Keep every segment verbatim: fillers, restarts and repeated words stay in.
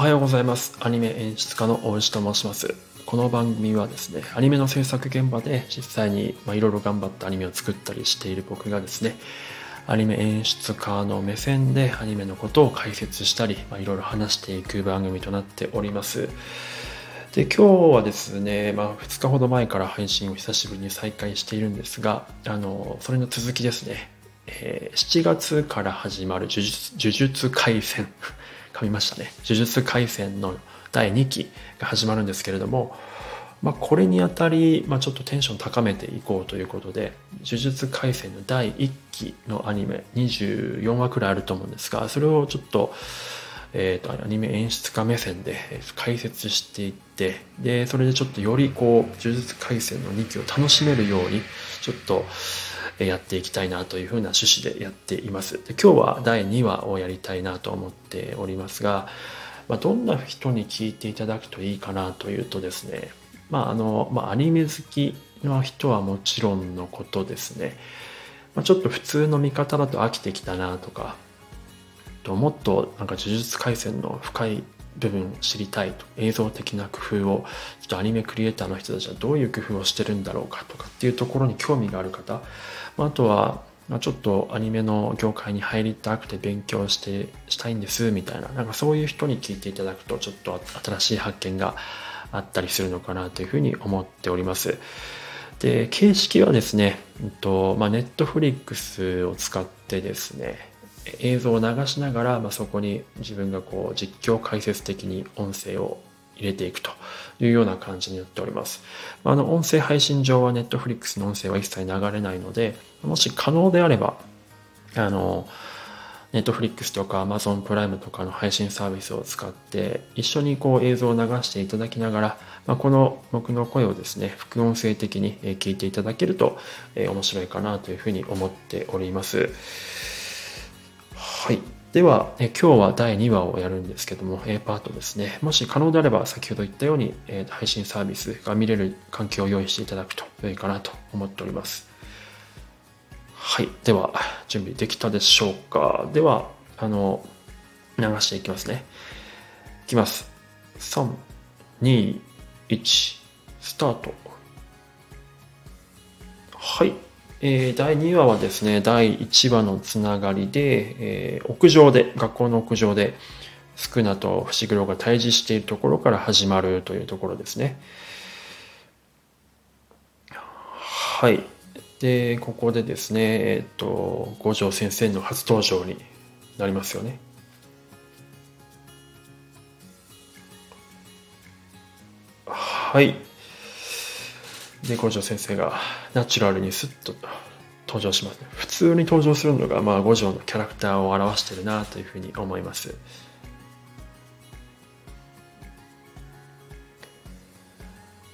おはようございます。アニメ演出家の大石と申します。この番組はですね、アニメの制作現場で実際にいろいろ頑張ってアニメを作ったりしている僕がですね、アニメ演出家の目線でアニメのことを解説したりいろいろ話していく番組となっております。で、今日はですね、まあ、ふつかほど前から配信を久しぶりに再開しているんですが、あのそれの続きですね、えー、しちがつから始まる呪術、呪術廻戦噛みましたね。呪術廻戦のだいにきが始まるんですけれども、まあ、これにあたり、まあ、ちょっとテンション高めていこうということで、呪術廻戦のだいいっきのアニメにじゅうよんわくらいあると思うんですが、それをちょっと、えーと、アニメ演出家目線で解説していって、でそれでちょっとよりこう呪術廻戦のにきを楽しめるようにちょっとやっていきたいなというふうな趣旨でやっています。で、今日はだいにわをやりたいなと思っておりますが、まあ、どんな人に聞いていただくといいかなというとですね、まああのまあ、アニメ好きの人はもちろんのことですね、まあ、ちょっと普通の見方だと飽きてきたなとか、ともっとなんか呪術廻戦の深い部分知りたいと、映像的な工夫をちょっとアニメクリエイターの人たちはどういう工夫をしてるんだろうかとかっていうところに興味がある方、あとはちょっとアニメの業界に入りたくて勉強してしたいんですみたいな、なんかそういう人に聞いていただくとちょっと新しい発見があったりするのかなというふうに思っております。で、形式はですね、Netflixを使ってですね、映像を流しながら、まあ、そこに自分がこう実況解説的に音声を入れていくというような感じになっております。あの音声配信上は Netflix の音声は一切流れないので、もし可能であればあの Netflix とか Amazon プライムとかの配信サービスを使って一緒にこう映像を流していただきながら、まあ、この僕の声をですね、副音声的に聞いていただけると面白いかなというふうに思っております。はい、ではえ今日はだいにわをやるんですけども、 A パートですね、もし可能であれば先ほど言ったように、えー、配信サービスが見れる環境を用意していただくと良いかなと思っております。はい、では準備できたでしょうか。ではあの流していきますね。いきます。さんにいちスタート。はい、えー、だいにわはですね、だいいちわのつながりで、えー、屋上で、学校の屋上でスクナと伏黒が対峙しているところから始まるというところですね。はい。で、ここでですね、えっと、五条先生の初登場になりますよね。はい。で、五条先生がナチュラルにスッと登場しますね。普通に登場するのが、まあ、五条のキャラクターを表しているなというふうに思います。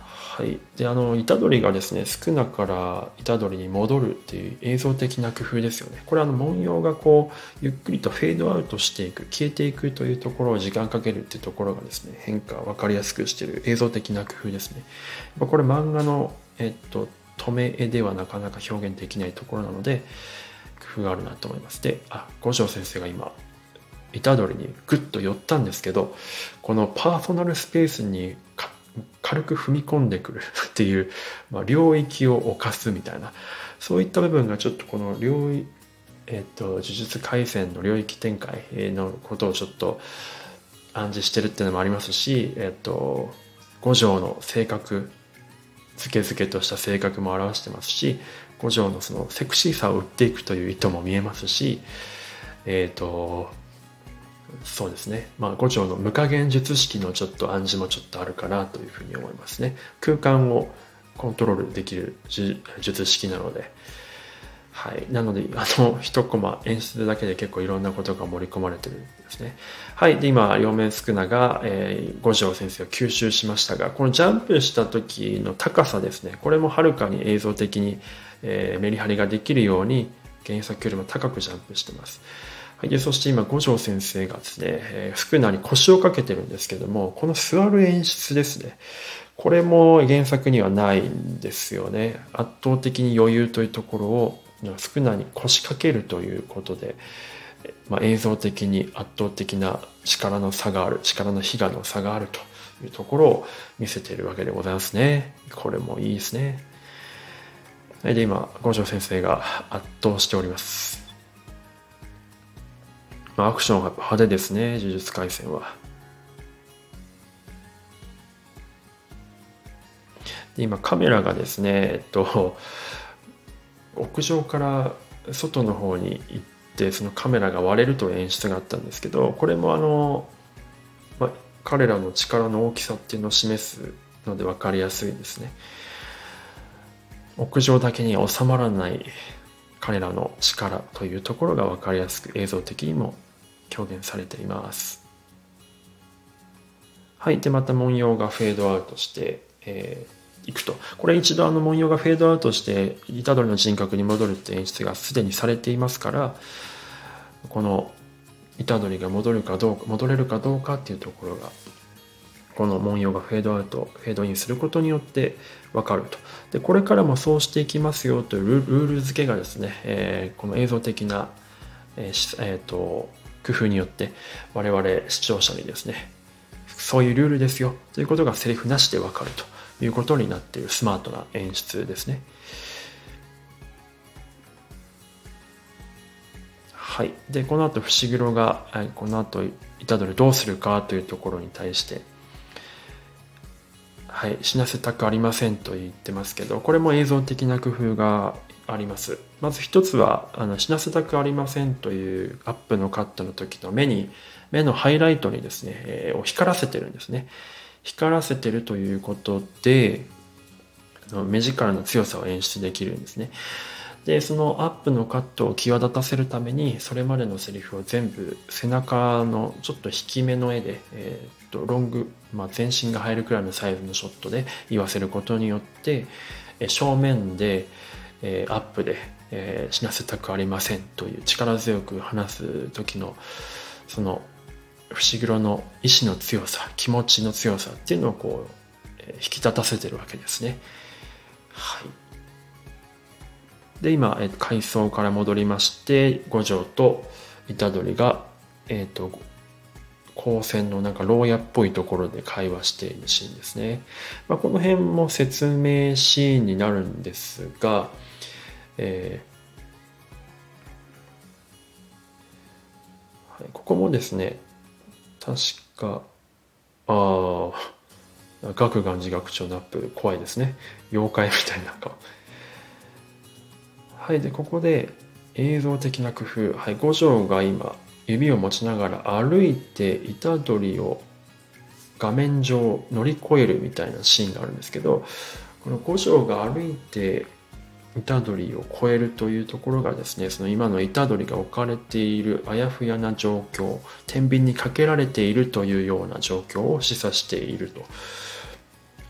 はい、で、あの虎杖がですね、宿儺から虎杖に戻るっていう映像的な工夫ですよね。これは文様がこうゆっくりとフェードアウトしていく、消えていくというところを時間かけるっていうところがですね、変化を分かりやすくしている映像的な工夫ですね。これ漫画の、えっと、止め絵ではなかなか表現できないところなので工夫があるなと思います。で、あ、五条先生が今虎杖にグッと寄ったんですけど、このパーソナルスペースにか軽く踏み込んでくるっていう、まあ、領域を侵すみたいな、そういった部分がちょっとこの領域、えっと、呪術廻戦の領域展開のことをちょっと暗示してるっていうのもありますし、えっと、五条の性格、ズケズケとした性格も表してますし、五条のそのセクシーさを売っていくという意図も見えますし、えっとそうですね、まあ、五条の無加減術式のちょっと暗示もちょっとあるかなというふうに思いますね。空間をコントロールできる術式なので、はい、なのであの一コマ演出だけで結構いろんなことが盛り込まれてるんですね。はい、で今両面宿儺が、えー、五条先生を吸収しましたが、このジャンプした時の高さですね、これもはるかに映像的に、えー、メリハリができるように原作よりも高くジャンプしてます。はい、でそして今五条先生がですね、宿儺に腰をかけてるんですけども、この座る演出ですね、これも原作にはないんですよね。圧倒的に余裕というところを宿儺に腰掛けるということで、まあ、映像的に圧倒的な力の差がある、力の比喩の差があるというところを見せているわけでございますね。これもいいですね。で、今五条先生が圧倒しております。まあ、アクションは派手ですね、呪術廻戦は。で、今カメラがですね、えっと屋上から外の方に行って、そのカメラが割れるという演出があったんですけど、これもあの、まあ、彼らの力の大きさっていうのを示すので分かりやすいですね。屋上だけに収まらない彼らの力というところが分かりやすく映像的にも表現されています。はい。で、また文様がフェードアウトして、えーいくと、これ一度あの文様がフェードアウトして虎杖の人格に戻るって演出がすでにされていますから、この虎杖が戻るかどうか、戻れるかどうかっていうところが、この文様がフェードアウト、フェードインすることによって分かると。で、これからもそうしていきますよというルール付けがですね、えー、この映像的な、えーえー、と工夫によって我々視聴者にですね、そういうルールですよということがセリフなしで分かるということになっているスマートな演出ですね。はい。で、この後伏黒がこの後虎杖どうするかというところに対して、はい、死なせたくありませんと言ってますけど、これも映像的な工夫があります。まず一つはあの死なせたくありませんというアップのカットの時の目に目のハイライトにですね、えー、を光らせてるんですね。光らせてるということで目力の強さを演出できるんですね。で、そのアップのカットを際立たせるために、それまでのセリフを全部背中のちょっと引き目の絵で、えー、とロング、まあ、全身が入るくらいのサイズのショットで言わせることによって、正面で、えー、アップで、えー、死なせたくありませんという力強く話す時のその伏黒の意志の強さ、気持ちの強さっていうのをこう引き立たせてるわけですね。はい。で、今回想から戻りまして、五条と虎杖が、えー、と高専のなんか牢屋っぽいところで会話しているシーンですね。まあ、この辺も説明シーンになるんですが、えーはい、ここもですね、確か、ああ、学がん自学長のアップ、怖いですね。妖怪みたいな顔。はい、で、ここで映像的な工夫。はい、五条が今、指を持ちながら歩いて虎杖を画面上乗り越えるみたいなシーンがあるんですけど、この五条が歩いて虎杖を越えるというところがですね、その今の虎杖が置かれているあやふやな状況、天秤にかけられているというような状況を示唆していると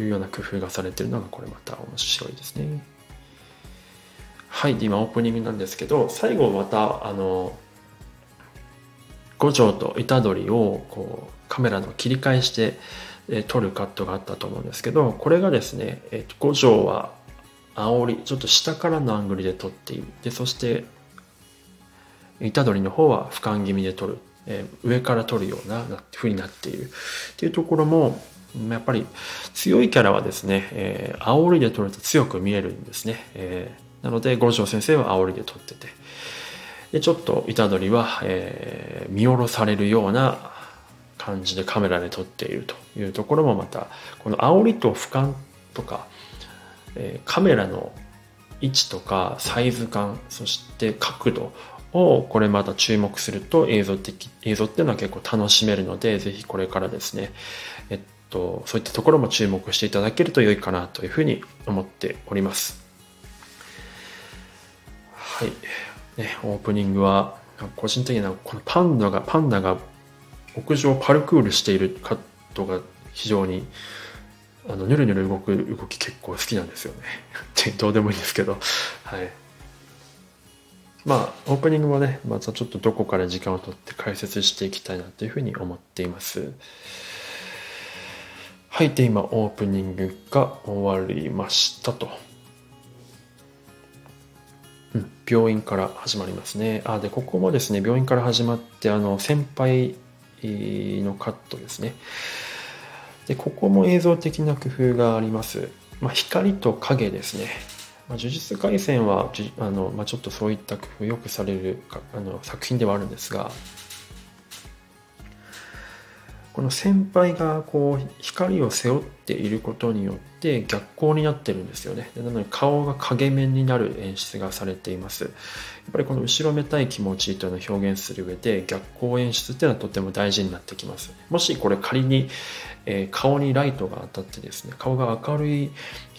いうような工夫がされているのが、これまた面白いですね。はい。で、今オープニングなんですけど、最後またあの五条と虎杖をこうカメラの切り替えして撮るカットがあったと思うんですけど、これがですね、えっと、五条は煽り、ちょっと下からのアングルで撮っている。で、そして虎杖の方は俯瞰気味で撮る、えー、上から撮るような風になっているっていうところも、やっぱり強いキャラはですね、えー、煽りで撮ると強く見えるんですね。えー、なので五条先生は煽りで撮ってて、でちょっと虎杖は、えー、見下ろされるような感じでカメラで撮っているというところも、またこの煽りと俯瞰とかカメラの位置とかサイズ感、そして角度をこれまた注目すると映像的、映像っていうのは結構楽しめるので、ぜひこれからですね、えっと、そういったところも注目していただけると良いかなというふうに思っております。はい。ね、オープニングは個人的にはこのパンダが、パンダが屋上をパルクールしているカットが非常にあのニュルニュル動く動き結構好きなんですよねどうでもいいんですけど、はい。まあオープニングもね、またちょっとどこから時間を取って解説していきたいなというふうに思っています。はい。で、今オープニングが終わりましたと。うん。病院から始まりますね。あでここもですね、病院から始まって、あの先輩のカットですね。でここも映像的な工夫があります。まあ、光と影ですね。まあ、呪術廻戦はじあの、まあ、ちょっとそういった工夫よくされるあの作品ではあるんですが、この先輩がこう光を背負っていることによって逆光になってるんですよね。なので顔が影面になる演出がされています。やっぱりこの後ろめたい気持ちというのを表現する上で逆光演出というのはとても大事になってきます。もしこれ仮に、えー、顔にライトが当たってですね、顔が明るい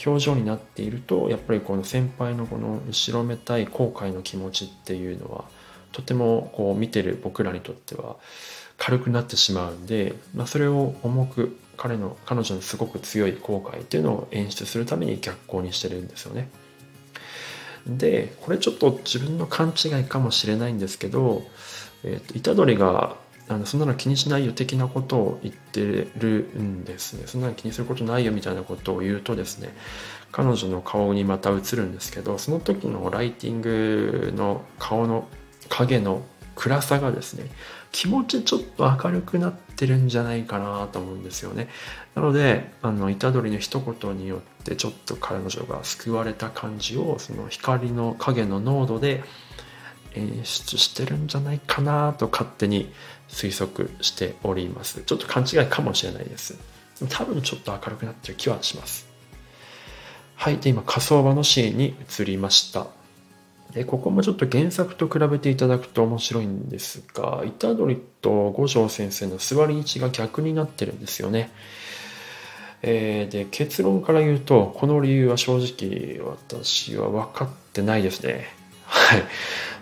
表情になっていると、やっぱりこの先輩のこの後ろめたい後悔の気持ちっていうのはとてもこう見てる僕らにとっては軽くなってしまうんで、まあ、それを重く彼の彼女のすごく強い後悔というのを演出するために逆光にしてるんですよね。でこれちょっと自分の勘違いかもしれないんですけど、えー、と虎杖があのそんなの気にしないよ的なことを言ってるんですね。そんなの気にすることないよみたいなことを言うとですね、彼女の顔にまた映るんですけど、その時のライティングの顔の影の暗さがですね、気持ちちょっと明るくなってるんじゃないかなと思うんですよね。なのであの虎杖の一言によってちょっと彼女が救われた感じをその光の影の濃度で演出してるんじゃないかなと勝手に推測しております。ちょっと勘違いかもしれないです。多分ちょっと明るくなってる気はします。はい。で今火葬場のシーンに移りました。でここもちょっと原作と比べていただくと面白いんですが、虎杖と五条先生の座り位置が逆になってるんですよね。えー、で結論から言うと、この理由は正直私は分かってないですね。はい。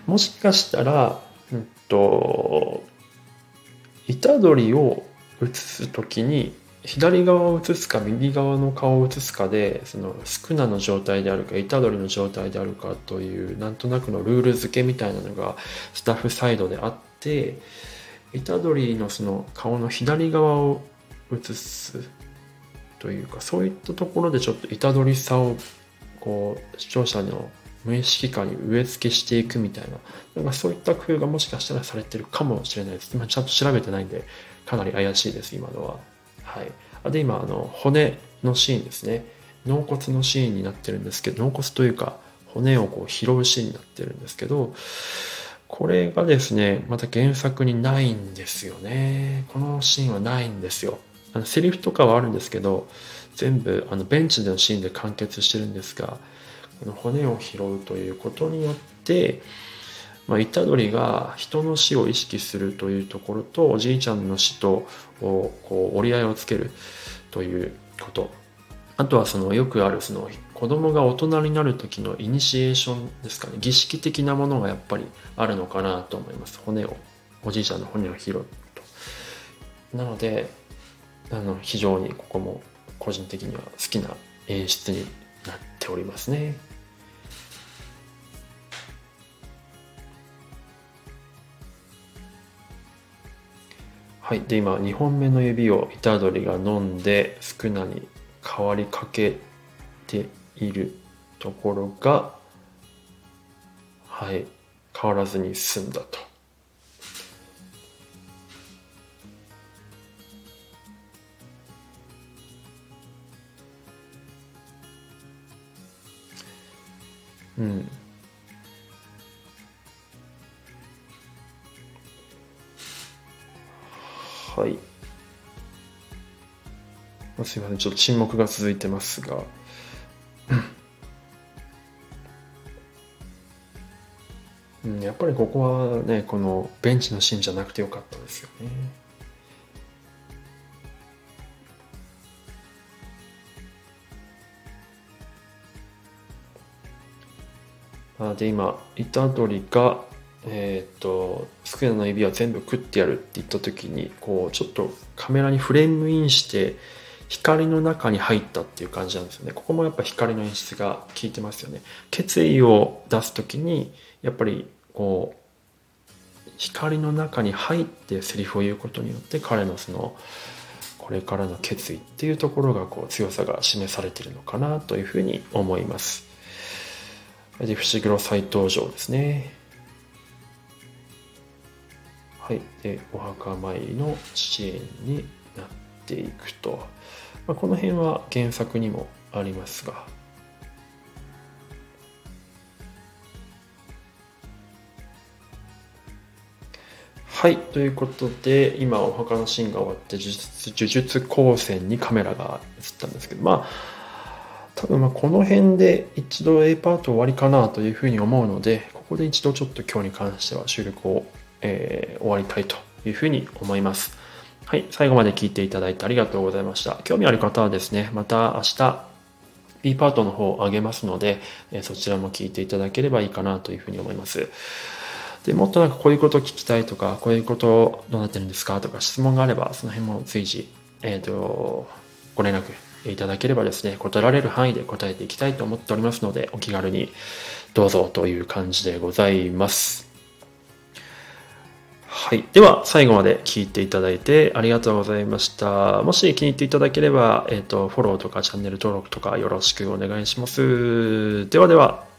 もしかしたら、うんと、虎杖を映すときに左側を映すか右側の顔を映すかで、そのスクナの状態であるか虎杖の状態であるかというなんとなくのルール付けみたいなのがスタッフサイドであって、虎杖のその顔の左側を映すというか、そういったところでちょっと虎杖さをこう視聴者の無意識下に植え付けしていくみたいな、なんかそういった工夫がもしかしたらされてるかもしれないです。今ちゃんと調べてないんでかなり怪しいです今のは。はい、で今あの骨のシーンですね、納骨のシーンになってるんですけど、納骨というか骨をこう拾うシーンになってるんですけど、これがですねまた原作にないんですよね。このシーンはないんですよ。あのセリフとかはあるんですけど、全部あのベンチでのシーンで完結してるんですが、この骨を拾うということによってまあ、虎杖が人の死を意識するというところと、おじいちゃんの死とこう折り合いをつけるということ、あとはそのよくあるその子供が大人になる時のイニシエーションですかね、儀式的なものがやっぱりあるのかなと思います。骨をおじいちゃんの骨を拾うと。なのであの非常にここも個人的には好きな演出になっておりますね。はい、で今にほんめの指を虎杖が飲んでスクナに変わりかけているところが、はい、変わらずに進んだと。うん。はい、すいませんちょっと沈黙が続いてますが、うん、やっぱりここはねこのベンチのシーンじゃなくてよかったですよね。あで今虎杖がえー、とスクナの指は全部食ってやるって言った時にこうちょっとカメラにフレームインして光の中に入ったっていう感じなんですよね。ここもやっぱ光の演出が効いてますよね。決意を出す時にやっぱりこう光の中に入ってセリフを言うことによって彼のそのこれからの決意っていうところがこう強さが示されているのかなというふうに思います。で不思議の再登場ですね。はい、でお墓参りの支援になっていくと、まあ、この辺は原作にもありますが、はい、ということで今お墓のシーンが終わって呪術、呪術高専にカメラが映ったんですけど、まあ多分まあこの辺で一度 A パート終わりかなというふうに思うので、ここで一度ちょっと今日に関しては収録を、えー、終わりたいというふうに思います。はい、最後まで聞いていただいてありがとうございました。興味ある方はですね、また明日 B パートの方を上げますので、そちらも聞いていただければいいかなというふうに思います。でもっとなんかこういうこと聞きたいとか、こういうことどうなってるんですかとか質問があれば、その辺も随時、えーと、ご連絡いただければですね、答えられる範囲で答えていきたいと思っておりますので、お気軽にどうぞという感じでございます。はい。では、最後まで聞いていただいてありがとうございました。もし気に入っていただければ、えーと、フォローとかチャンネル登録とかよろしくお願いします。ではでは。